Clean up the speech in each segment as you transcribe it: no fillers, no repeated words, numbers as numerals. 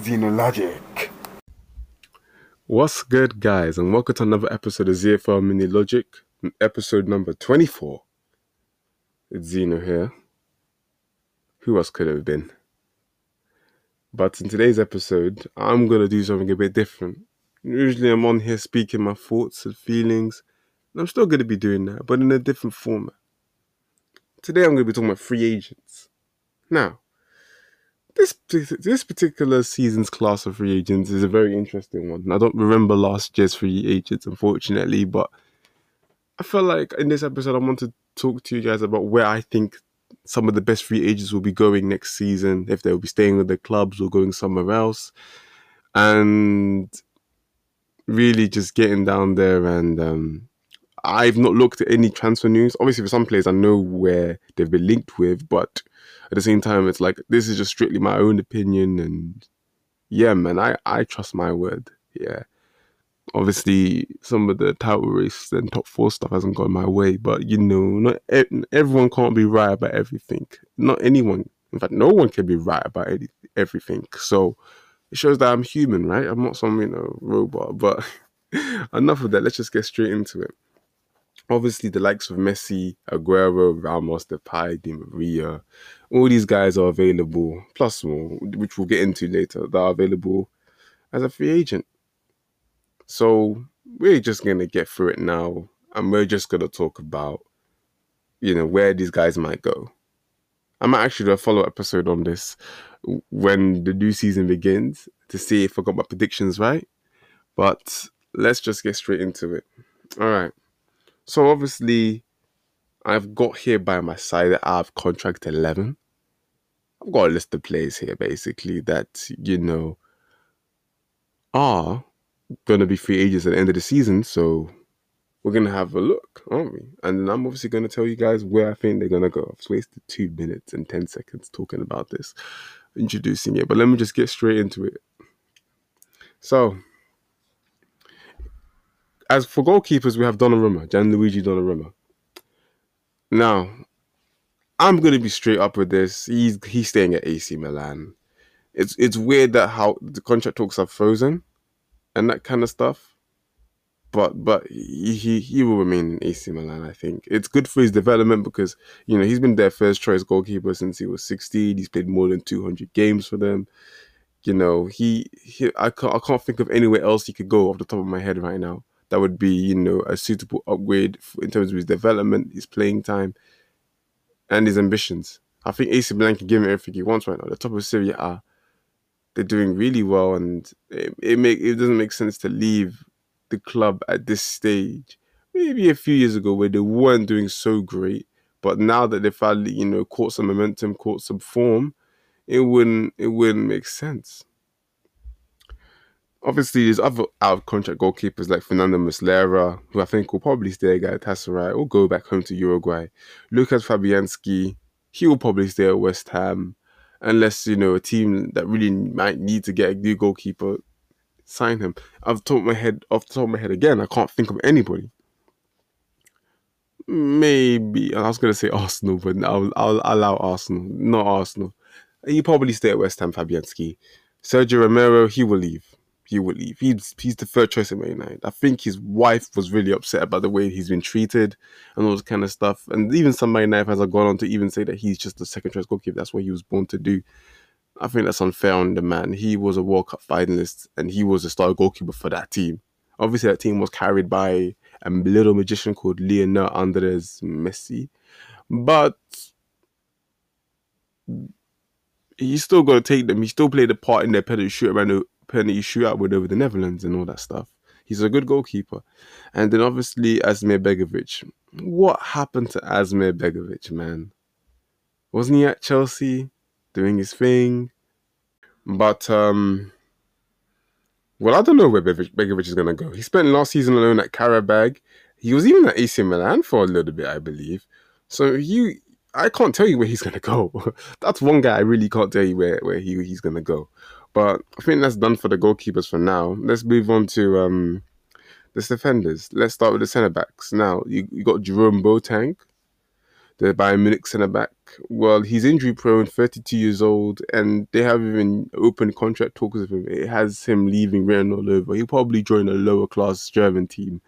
Zeno Logic. What's good, guys, and welcome to another episode of ZFL Mini Logic, episode number 24. It's Zeno here. Who else could it have been? But in today's episode, I'm going to do something a bit different. Usually I'm on here speaking my thoughts and feelings, and I'm still going to be doing that, but in a different format. Today I'm going to be talking about free agents. Now, this particular season's class of free agents is a very interesting one. I don't remember last year's free agents, unfortunately, but I feel like in this episode I want to talk to you guys about where I think some of the best free agents will be going next season, if they'll be staying with their clubs or going somewhere else, and really just getting down there. And I've not looked at any transfer news. Obviously, for some players, I know where they've been linked with, but at the same time, it's like, this is just strictly my own opinion. And yeah, man, I trust my word. Yeah. Obviously, some of the title race and top four stuff hasn't gone my way, but you know, not everyone can't be right about everything. Not anyone. In fact, no one can be right about everything. So it shows that I'm human, right? I'm not some, you know, robot, but enough of that. Let's just get straight into it. Obviously, the likes of Messi, Aguero, Ramos, Depay, Di Maria, all these guys are available, plus more, which we'll get into later, that are available as a free agent. So we're just going to get through it now, and we're just going to talk about, you know, where these guys might go. I might actually do a follow-up episode on this when the new season begins to see if I got my predictions right. But let's just get straight into it. All right. So obviously, I've got here by my side that I have contract 11. I've got a list of players here, basically, that, you know, are going to be free agents at the end of the season. So we're going to have a look, aren't we? And then I'm obviously going to tell you guys where I think they're going to go. I've wasted 2 minutes and 10 seconds talking about this, introducing it. But let me just get straight into it. So, as for goalkeepers, we have Donnarumma, Gianluigi Donnarumma. Now, I'm going to be straight up with this. He's staying at AC Milan. It's weird that how the contract talks are frozen and that kind of stuff. But he will remain in AC Milan, I think. It's good for his development because, you know, he's been their first choice goalkeeper since he was 16. He's played more than 200 games for them. You know, I can't think of anywhere else he could go off the top of my head right now that would be, you know, a suitable upgrade in terms of his development, his playing time, and his ambitions. I think AC Milan can give him everything he wants right now. The top of Serie A, they're doing really well, and it doesn't make sense to leave the club at this stage. Maybe a few years ago where they weren't doing so great, but now that they've finally, you know, caught some momentum, caught some form, it wouldn't make sense. Obviously, there's other out-of-contract goalkeepers like Fernando Muslera, who I think will probably stay at Galatasaray or go back home to Uruguay. Lucas Fabianski, he will probably stay at West Ham, unless, you know, a team that really might need to get a new goalkeeper sign him. Off the top of my head again, I can't think of anybody. Maybe, I was going to say Arsenal, but I'll allow Arsenal, not Arsenal. He'll probably stay at West Ham, Fabianski. Sergio Romero, he will leave. He will leave. He's the third choice at Man United. I think his wife was really upset about the way he's been treated and all this kind of stuff. And even some Man United fans have gone on to even say that he's just the second choice goalkeeper. That's what he was born to do. I think that's unfair on the man. He was a World Cup finalist and he was a star goalkeeper for that team. Obviously, that team was carried by a little magician called Lionel Messi. But he's still got to take them. He still played a part in their penalty shootout. With over the Netherlands and all that stuff. He's a good goalkeeper. And then obviously Asmir Begovic. What happened to Asmir Begovic, man? Wasn't he at Chelsea doing his thing? But well, I don't know where Begovic is going to go. He spent last season alone at Karabag. He was even at AC Milan for a little bit, I believe. So I can't tell you where he's going to go. That's one guy I really can't tell you where he's going to go. But I think that's done for the goalkeepers for now. Let's move on to the defenders. Let's start with the centre-backs. Now, you got Jerome Boateng. the Bayern Munich centre-back. Well, he's injury-prone, 32 years old, and they haven't even opened contract talks with him. It has him leaving written all over. He'll probably join a lower-class German team,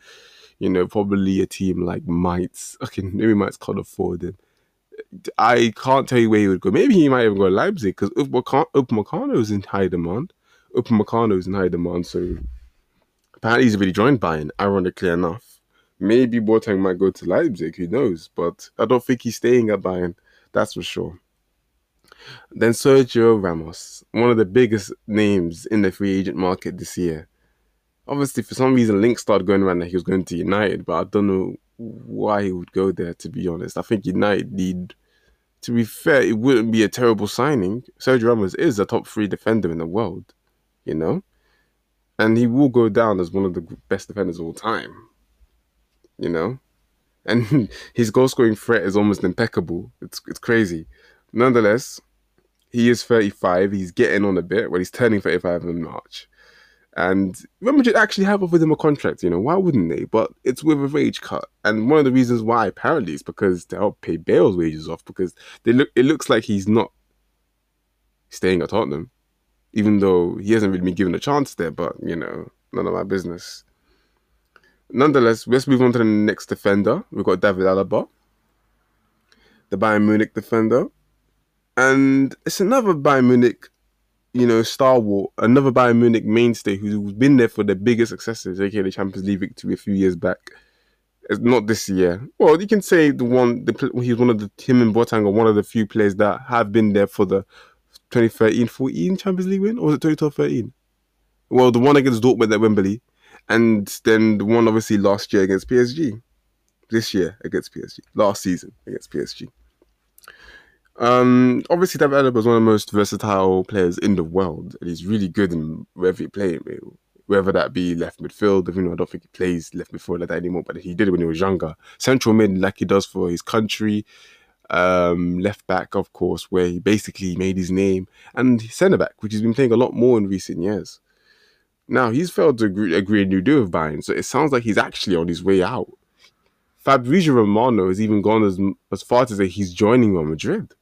you know, probably a team like Mainz. Okay, maybe Mainz can't afford him. I can't tell you where he would go. Maybe he might even go to Leipzig, because Upamecano is in high demand. So apparently he's already joined Bayern, ironically enough. Maybe Boateng might go to Leipzig, who knows? But I don't think he's staying at Bayern, that's for sure. Then Sergio Ramos, one of the biggest names in the free agent market this year. Obviously, for some reason, links started going around that he was going to United, but I don't know why he would go there, to be honest. I think United need... To be fair, it wouldn't be a terrible signing. Sergio Ramos is a top 3 defender in the world, you know? And he will go down as one of the best defenders of all time. You know, and his goal-scoring threat is almost impeccable. It's crazy. Nonetheless, he is 35. He's getting on a bit. Well, he's turning 35 in March. And Real Madrid actually have offered him a contract, you know. Why wouldn't they? But it's with a wage cut. And one of the reasons why, apparently, is because to help pay Bale's wages off. Because it looks like he's not staying at Tottenham. Even though he hasn't really been given a chance there. But, you know, none of my business. Nonetheless, let's move on to the next defender. We've got David Alaba, the Bayern Munich defender. And it's another Bayern Munich, you know, stalwart, another Bayern Munich mainstay who's been there for the biggest successes, aka the Champions League victory a few years back. It's not this year. Well, you can say he's one of the, him and Boateng are one of the few players that have been there for the 2013-14 Champions League win, or was it 2012-13? Well, the one against Dortmund at Wembley. And then the one, obviously, last year against PSG. This year against PSG. Last season against PSG. Obviously, David Alaba is one of the most versatile players in the world. And he's really good in wherever you play him. Whether that be left midfield. You know, I don't think he plays left midfield like that anymore. But he did it when he was younger. Central mid, like he does for his country. Left back, of course, where he basically made his name. And centre back, which he's been playing a lot more in recent years. Now, he's failed to agree a new deal with Bayern, so it sounds like he's actually on his way out. Fabrizio Romano has even gone as far to say he's joining Real Madrid.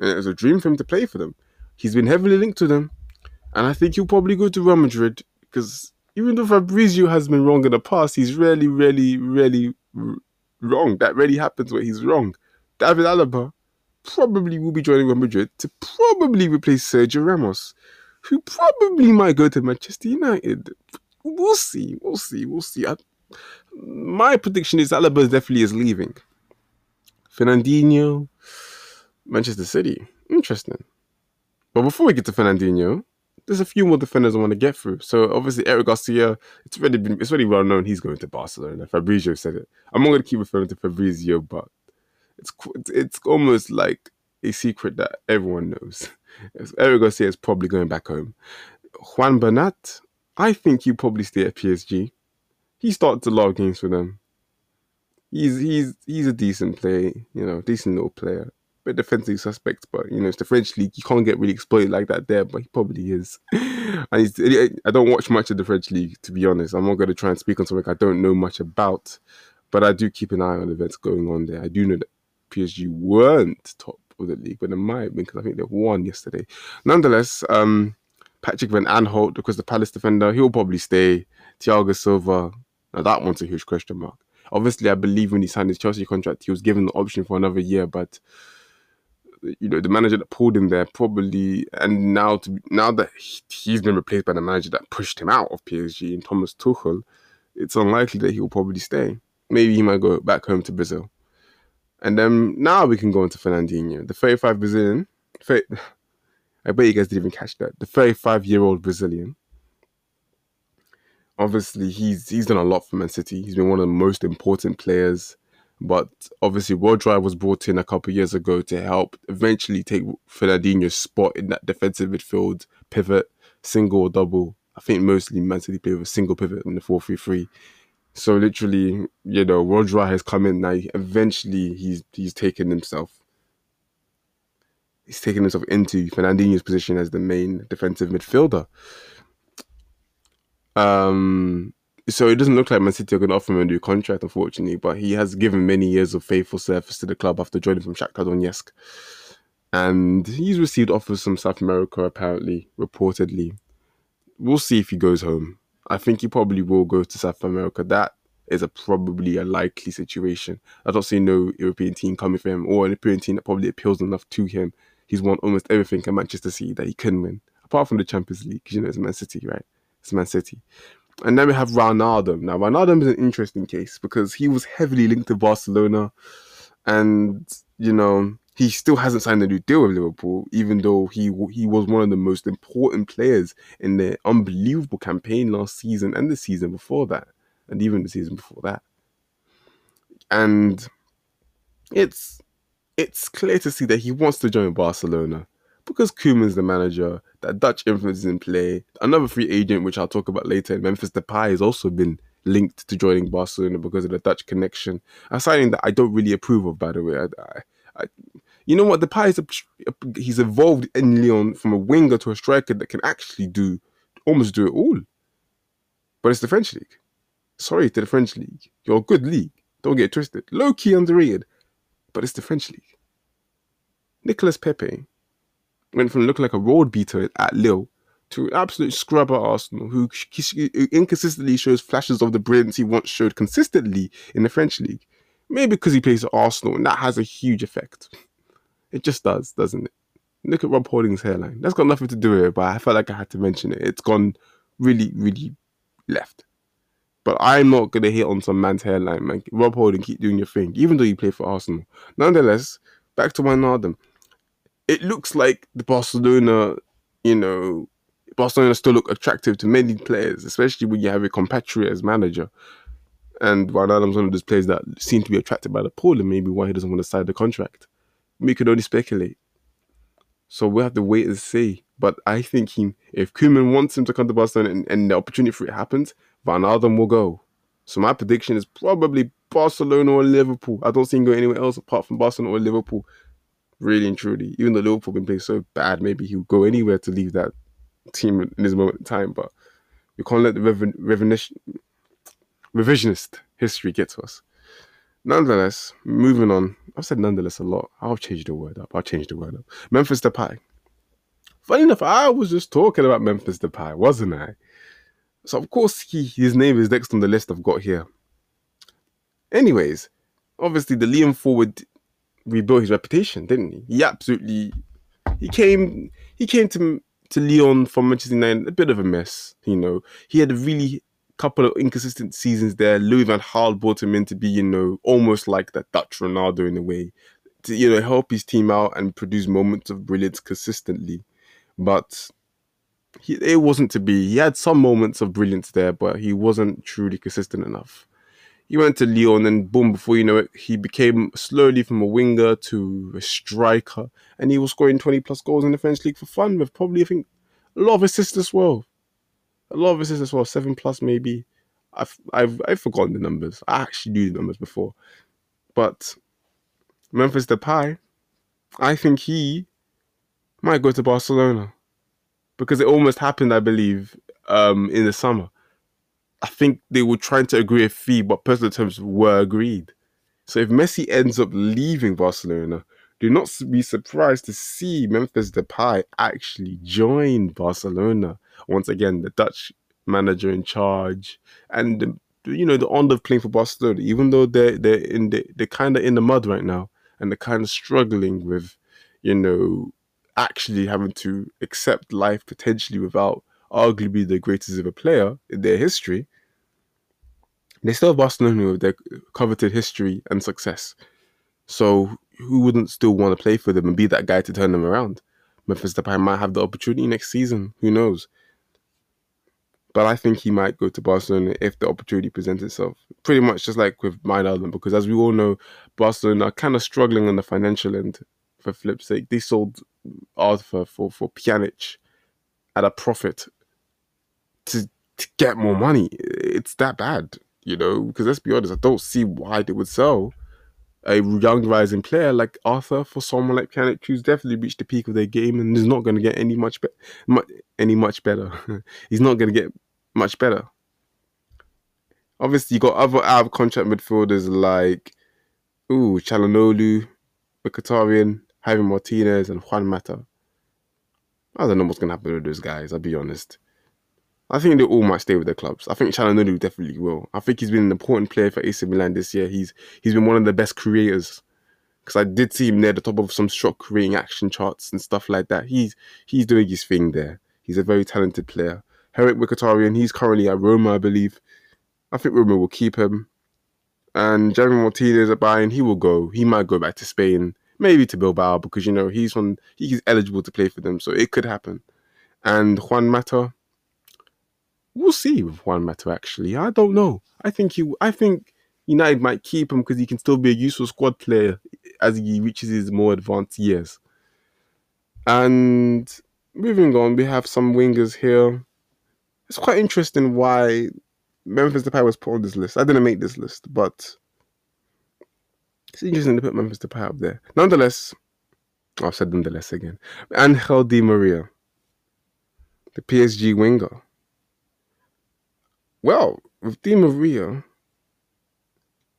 And it was a dream for him to play for them. He's been heavily linked to them. And I think he'll probably go to Real Madrid, because even though Fabrizio has been wrong in the past, he's really, really, really wrong. That really happens when he's wrong. David Alaba probably will be joining Real Madrid to probably replace Sergio Ramos, who probably might go to Manchester United. We'll see. We'll see. My prediction is Alaba definitely is leaving. Fernandinho, Manchester City. Interesting. But before we get to Fernandinho, there's a few more defenders I want to get through. So obviously Eric Garcia, it's already well known he's going to Barcelona. Fabrizio said it. I'm not going to keep referring to Fabrizio, but it's almost like a secret that everyone knows. Eric Garcia is probably going back home. Juan Bernat, I think he'll probably stay at PSG. He starts a lot of games for them. He's a decent player, you know, decent little player. Bit defensively suspect, but, you know, it's the French league. You can't get really exploited like that there, but he probably is. I don't watch much of the French league, to be honest. I'm not going to try and speak on something I don't know much about, but I do keep an eye on events going on there. I do know that PSG weren't top of the league, but it might have been, because I think they won yesterday. Nonetheless, Patrick van Aanholt, because the Palace defender, he'll probably stay. Thiago Silva, now that one's a huge question mark. Obviously, I believe when he signed his Chelsea contract, he was given the option for another year, but you know the manager that pulled him there probably, and now that he's been replaced by the manager that pushed him out of PSG, and Thomas Tuchel, it's unlikely that he'll probably stay. Maybe he might go back home to Brazil. And then now we can go into Fernandinho, the 35 Brazilian. I bet you guys didn't even catch that. The 35-year-old Brazilian. Obviously, he's done a lot for Man City. He's been one of the most important players. But obviously, Rodri was brought in a couple of years ago to help eventually take Fernandinho's spot in that defensive midfield pivot, single or double. I think mostly Man City play with a single pivot in the 4-3-3. So literally, you know, Rodri has come in now. Eventually, he's taken himself into Fernandinho's position as the main defensive midfielder. So it doesn't look like Man City are going to offer him a new contract, unfortunately, but he has given many years of faithful service to the club after joining from Shakhtar Donetsk. And he's received offers from South America, apparently, reportedly. We'll see if he goes home. I think he probably will go to South America. That is probably a likely situation. I don't see no European team coming for him, or an European team that probably appeals enough to him. He's won almost everything at Manchester City that he can win, apart from the Champions League, because, you know, it's Man City, right? It's Man City. And then we have Wijnaldum. Now, Wijnaldum is an interesting case because he was heavily linked to Barcelona, and, you know, he still hasn't signed a new deal with Liverpool, even though he was one of the most important players in their unbelievable campaign last season and the season before that, and even the season before that. And it's clear to see that he wants to join Barcelona because Koeman's the manager, that Dutch influence is in play. Another free agent, which I'll talk about later, Memphis Depay, has also been linked to joining Barcelona because of the Dutch connection. A signing that I don't really approve of, by the way. You know what, Depay he's evolved in Lyon from a winger to a striker that can actually almost do it all. But it's the French league. Sorry to the French league. You're a good league. Don't get twisted. Low-key underrated. But it's the French league. Nicolas Pepe went from looking like a road beater at Lille to an absolute scrub at Arsenal, who inconsistently shows flashes of the brilliance he once showed consistently in the French league. Maybe because he plays at Arsenal, and that has a huge effect. It just does, doesn't it? Look at Rob Holding's hairline. That's got nothing to do with it, but I felt like I had to mention it. It's gone really, really left. But I'm not going to hate on some man's hairline, man. Rob Holding, keep doing your thing, even though you play for Arsenal. Nonetheless, back to Wijnaldum. It looks like the Barcelona, you know, Barcelona still look attractive to many players, especially when you have a compatriot as manager. And Wijnaldum's one of those players that seem to be attracted by the pool, and maybe why he doesn't want to sign the contract. We could only speculate. So we'll have to wait and see. But I think if Koeman wants him to come to Barcelona and the opportunity for it happens, Wijnaldum will go. So my prediction is probably Barcelona or Liverpool. I don't see him going anywhere else apart from Barcelona or Liverpool. Really and truly. Even though Liverpool have been playing so bad, maybe he'll go anywhere to leave that team in this moment in time. But we can't let the revisionist history get to us. Nonetheless, moving on. I've said nonetheless a lot. I'll change the word up. Memphis Depay. Funny enough, I was just talking about Memphis Depay, wasn't I? So, of course, his name is next on the list I've got here. Anyways, obviously, the Lyon forward rebuilt his reputation, didn't he? He came to Lyon from Manchester United, a bit of a mess, you know. He had a really couple of inconsistent seasons there. Louis van Gaal brought him in to be, you know, almost like that Dutch Ronaldo in a way, to, you know, help his team out and produce moments of brilliance consistently. But it wasn't to be. He had some moments of brilliance there, but he wasn't truly consistent enough. He went to Lyon and boom, before you know it, he became slowly from a winger to a striker, and he was scoring 20 plus goals in the French league for fun with probably, I think, a lot of assists as well. 7 plus maybe. I've forgotten the numbers. I actually knew the numbers before. But Memphis Depay, I think he might go to Barcelona because it almost happened, I believe, in the summer. I think they were trying to agree a fee, but personal terms were agreed. So if Messi ends up leaving Barcelona, do not be surprised to see Memphis Depay actually join Barcelona. Once again, the Dutch manager in charge, and you know, the honor of playing for Barcelona, even though they're kind of in the mud right now, and they're kind of struggling with, you know, actually having to accept life potentially without arguably the greatest ever player in their history. They still have Barcelona with their coveted history and success. So who wouldn't still want to play for them and be that guy to turn them around? Memphis Depay might have the opportunity next season. Who knows? But I think he might go to Barcelona if the opportunity presents itself. Pretty much just like with Wijnaldum, because as we all know, Barcelona are kind of struggling on the financial end. For flip's sake, they sold Arthur for Pjanic at a profit to get more money. It's that bad, you know, because let's be honest, I don't see why they would sell a young rising player like Arthur for someone like Pjanic, who's definitely reached the peak of their game and is not going to get any much better. He's not going to get much better. Obviously, you got other out-of-contract midfielders like Çalhanoğlu, Mkhitaryan, Javier Martinez, and Juan Mata. I don't know what's going to happen with those guys, I'll be honest. I think they all might stay with their clubs. I think Çalhanoğlu definitely will. I think he's been an important player for AC Milan this year. He's been one of the best creators. Because I did see him near the top of some shot-creating action charts and stuff like that. He's doing his thing there. He's a very talented player. Henrikh Mkhitaryan, he's currently at Roma, I believe. I think Roma will keep him. And Javier Martinez at Bayern, he will go. He might go back to Spain, maybe to Bilbao, because, you know, he's eligible to play for them. So it could happen. And Juan Mata, we'll see with Juan Mata, actually. I don't know. I think United might keep him because he can still be a useful squad player as he reaches his more advanced years. And moving on, we have some wingers here. It's quite interesting why Memphis Depay was put on this list. I didn't make this list, but it's interesting to put Memphis Depay up there. Nonetheless, I've said nonetheless again. Angel Di Maria, the PSG winger. Well, with Di Maria,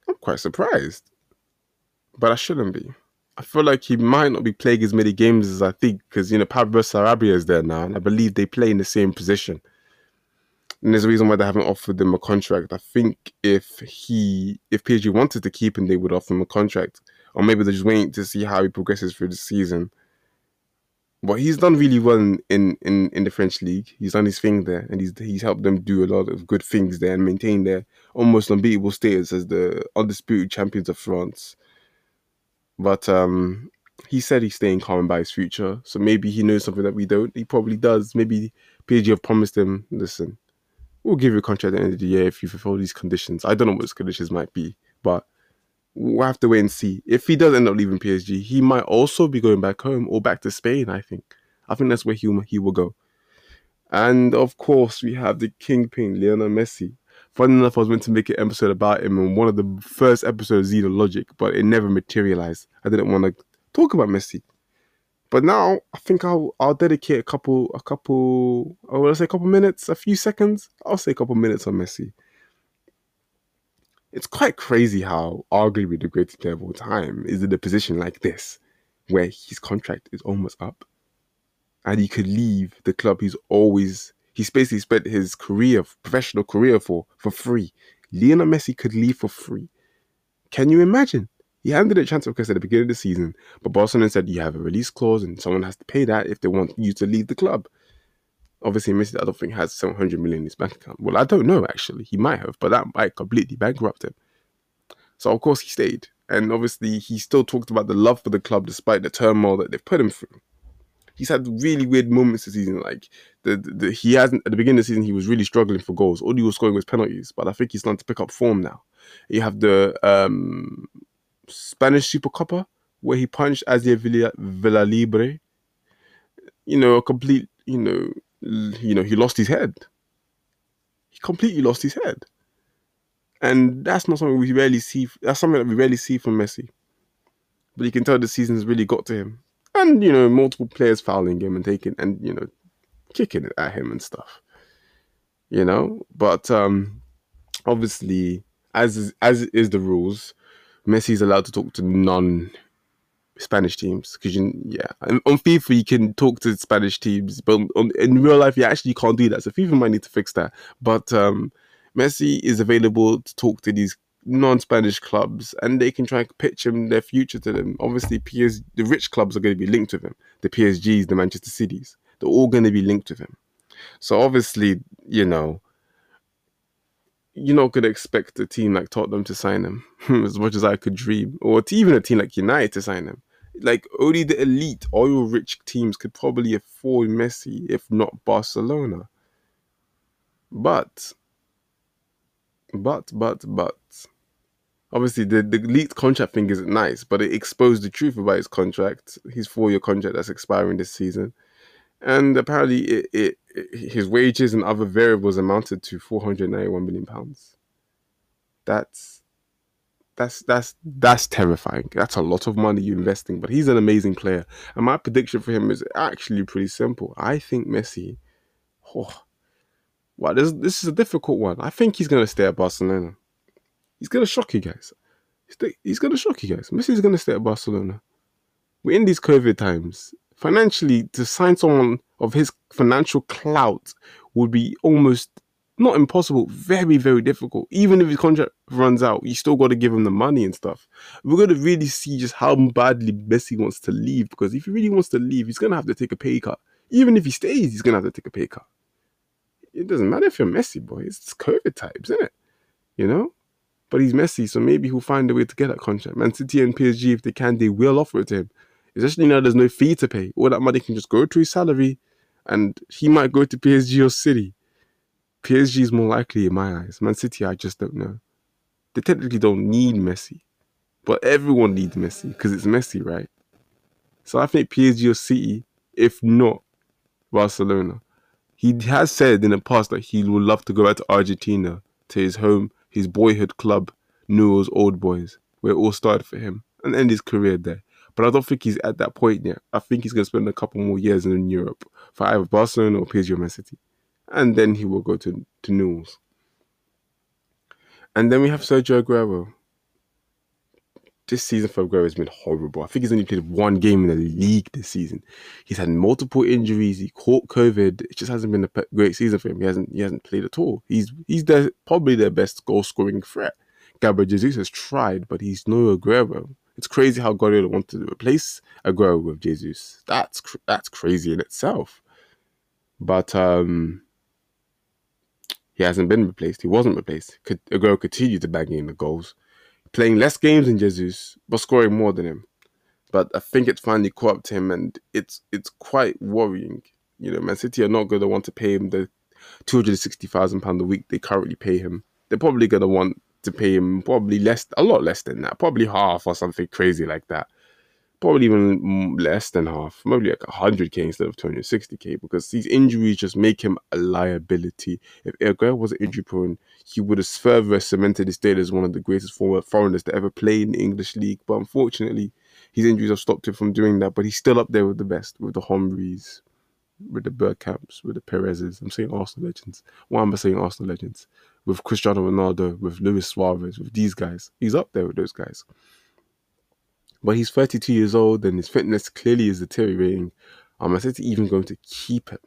I'm quite surprised. But I shouldn't be. I feel like he might not be playing as many games as I think because, you know, Pablo Sarabia is there now and I believe they play in the same position. And there's a reason why they haven't offered him a contract. I think if PSG wanted to keep him, they would offer him a contract. Or maybe they're just waiting to see how he progresses through the season. But he's done really well in the French league. He's done his thing there. And he's helped them do a lot of good things there and maintain their almost unbeatable status as the undisputed champions of France. But he said he's staying calm by his future. So maybe he knows something that we don't. He probably does. Maybe PSG have promised him, listen, we'll give you a contract at the end of the year if you fulfill these conditions. I don't know what those conditions might be, but we'll have to wait and see. If he does end up leaving PSG, he might also be going back home or back to Spain, I think. I think that's where he will go. And, of course, we have the kingpin, Lionel Messi. Funny enough, I was meant to make an episode about him in one of the first episodes of Zeno Logic, but it never materialized. I didn't want to talk about Messi. But now, I think I'll dedicate a few seconds on Messi. It's quite crazy how arguably the greatest player of all time is in a position like this, where his contract is almost up. And he could leave the club he's basically spent his professional career for free. Lionel Messi could leave for free. Can you imagine? He handed a transfer request at the beginning of the season, but Barcelona said you have a release clause and someone has to pay that if they want you to leave the club. Obviously, Messi, I don't think, has 700 million in his bank account. Well, I don't know, actually. He might have, but that might completely bankrupt him. So, of course, he stayed. And obviously, he still talked about the love for the club despite the turmoil that they've put him through. He's had really weird moments this season. Like, at the beginning of the season, he was really struggling for goals. All he was scoring was penalties, but I think he's starting to pick up form now. You have the Spanish Super Copa, where he punched Asier Villalibre. You know, a complete, he lost his head. He completely lost his head. And that's not something we rarely see. That's something that we rarely see from Messi. But you can tell the season's really got to him. And, you know, multiple players fouling him and kicking it at him and stuff. You know? But, obviously, as is the rules, Messi's allowed to talk to non-Spanish teams. Because, on FIFA, you can talk to Spanish teams. But in real life, you actually can't do that. So FIFA might need to fix that. But Messi is available to talk to these non-Spanish clubs. And they can try and pitch him their future to them. Obviously, the rich clubs are going to be linked with him. The PSGs, the Manchester Cities. They're all going to be linked with him. So, obviously, you're not going to expect a team like Tottenham to sign him, as much as I could dream, or even a team like United to sign him. Like, only the elite, oil-rich teams could probably afford Messi, if not Barcelona. But, obviously, the elite contract thing isn't nice, but it exposed the truth about his contract, his four-year contract that's expiring this season. And apparently, his wages and other variables amounted to £491 million. That's terrifying. That's a lot of money you're investing, but he's an amazing player. And my prediction for him is actually pretty simple. I think Messi, this is a difficult one. I think he's going to stay at Barcelona. He's going to shock you guys. He's going to shock you guys. Messi's going to stay at Barcelona. We're in these COVID times. Financially, to sign someone of his financial clout would be almost not impossible, very, very difficult. Even if his contract runs out, you still got to give him the money and stuff. We're going to really see just how badly Messi wants to leave, because if he really wants to leave, he's going to have to take a pay cut. Even if he stays, he's going to have to take a pay cut. It doesn't matter if you're Messi, boy. It's COVID times, isn't it? You know? But he's Messi, so maybe he'll find a way to get that contract. Man City and PSG, if they can, they will offer it to him. Especially now there's no fee to pay. All that money can just go to his salary, and he might go to PSG or City. PSG is more likely in my eyes. Man City, I just don't know. They technically don't need Messi. But everyone needs Messi, because it's Messi, right? So I think PSG or City, if not Barcelona. He has said in the past that he would love to go back to Argentina, to his home, his boyhood club, Newell's Old Boys, where it all started for him, and end his career there. But I don't think he's at that point yet. I think he's going to spend a couple more years in Europe for either Barcelona or PSG or Man City. And then he will go to Newell's. And then we have Sergio Aguero. This season for Aguero has been horrible. I think he's only played one game in the league this season. He's had multiple injuries. He caught COVID. It just hasn't been a great season for him. He hasn't played at all. He's probably their best goal-scoring threat. Gabriel Jesus has tried, but he's no Aguero. It's crazy how Guardiola wanted to replace Aguero with Jesus. That's crazy in itself. But he hasn't been replaced. He wasn't replaced. Aguero continued to bang in the goals, playing less games than Jesus, but scoring more than him. But I think it's finally caught up to him, and it's quite worrying. You know, Man City are not going to want to pay him the £260,000 a week they currently pay him. They're probably going to want to pay him probably less, a lot less than that, probably half or something crazy like that. Probably even less than half, maybe like 100k instead of 260k, because these injuries just make him a liability. If Aguero wasn't injury prone, he would have further cemented his status as one of the greatest foreigners to ever play in the English league. But unfortunately, his injuries have stopped him from doing that. But he's still up there with the best, with the Homrys, with the Bergkamps, with the Perezes. I'm saying Arsenal legends. Why am I saying Arsenal legends? With Cristiano Ronaldo, with Luis Suarez, with these guys. He's up there with those guys. But he's 32 years old and his fitness clearly is deteriorating. Are Man City even going to keep him?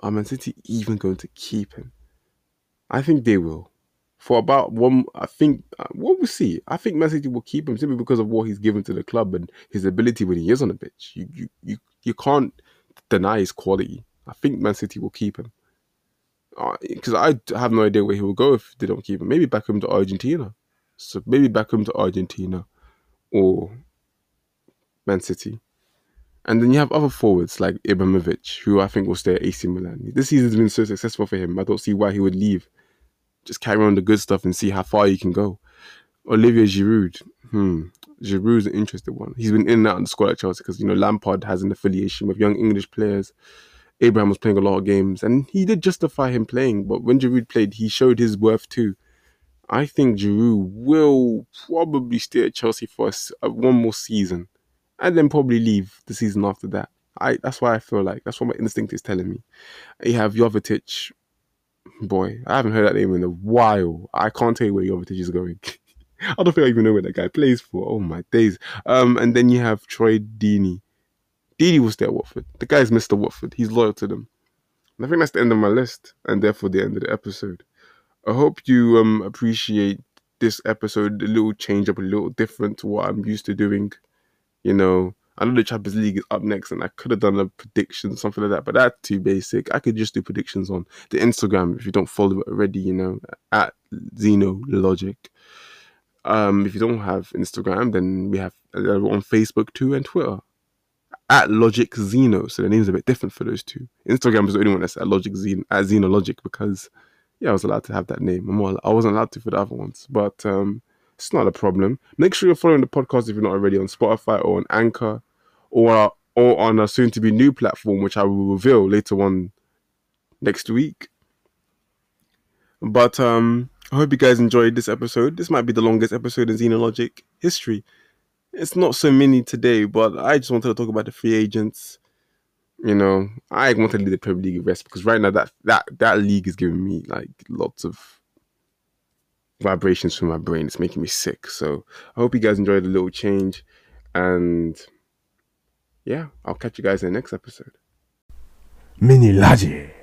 Are Man City even going to keep him? I think they will. For about one, I think, what we'll see. I think Man City will keep him simply because of what he's given to the club and his ability when he is on the pitch. You can't deny his quality. I think Man City will keep him. Because I have no idea where he will go if they don't keep him. Maybe back him to Argentina. So maybe back him to Argentina or Man City. And then you have other forwards like Ibrahimovic, who I think will stay at AC Milan. This season's been so successful for him. I don't see why he would leave. Just carry on the good stuff and see how far you can go. Olivier Giroud. Giroud's an interesting one. He's been in and out of the squad at Chelsea because, you know, Lampard has an affiliation with young English players. Abraham was playing a lot of games and he did justify him playing. But when Giroud played, he showed his worth too. I think Giroud will probably stay at Chelsea for one more season and then probably leave the season after that. That's why I feel like. That's what my instinct is telling me. You have Jovetic. Boy, I haven't heard that name in a while. I can't tell you where Jovetic is going. I don't think I even know where that guy plays for. Oh, my days. And then you have Troy Deeney. Deeney will stay at Watford. The guy's Mr. Watford. He's loyal to them. And I think that's the end of my list and therefore the end of the episode. I hope you appreciate this episode, a little change up, a little different to what I'm used to doing. You know, I know the Champions League is up next and I could have done a prediction, something like that, but that's too basic. I could just do predictions on the Instagram if you don't follow it already, you know, at Zeno Logic. If you don't have Instagram, then we have on Facebook too and Twitter. At Logic Zeno, so the name's a bit different for those two. Instagram is the only one that's at Logic Zeno, at Zeno Logic, because... yeah, I was allowed to have that name. I wasn't allowed to for the other ones. But it's not a problem. Make sure you're following the podcast if you're not already on Spotify or on Anchor or on a soon-to-be new platform, which I will reveal later on next week. But I hope you guys enjoyed this episode. This might be the longest episode in Zeno Logic history. It's not so many today, but I just wanted to talk about the free agents. You know, I want to leave the Premier League a rest because right now that league is giving me like lots of vibrations from my brain. It's making me sick. So I hope you guys enjoyed the little change. And yeah, I'll catch you guys in the next episode. Mini Laji.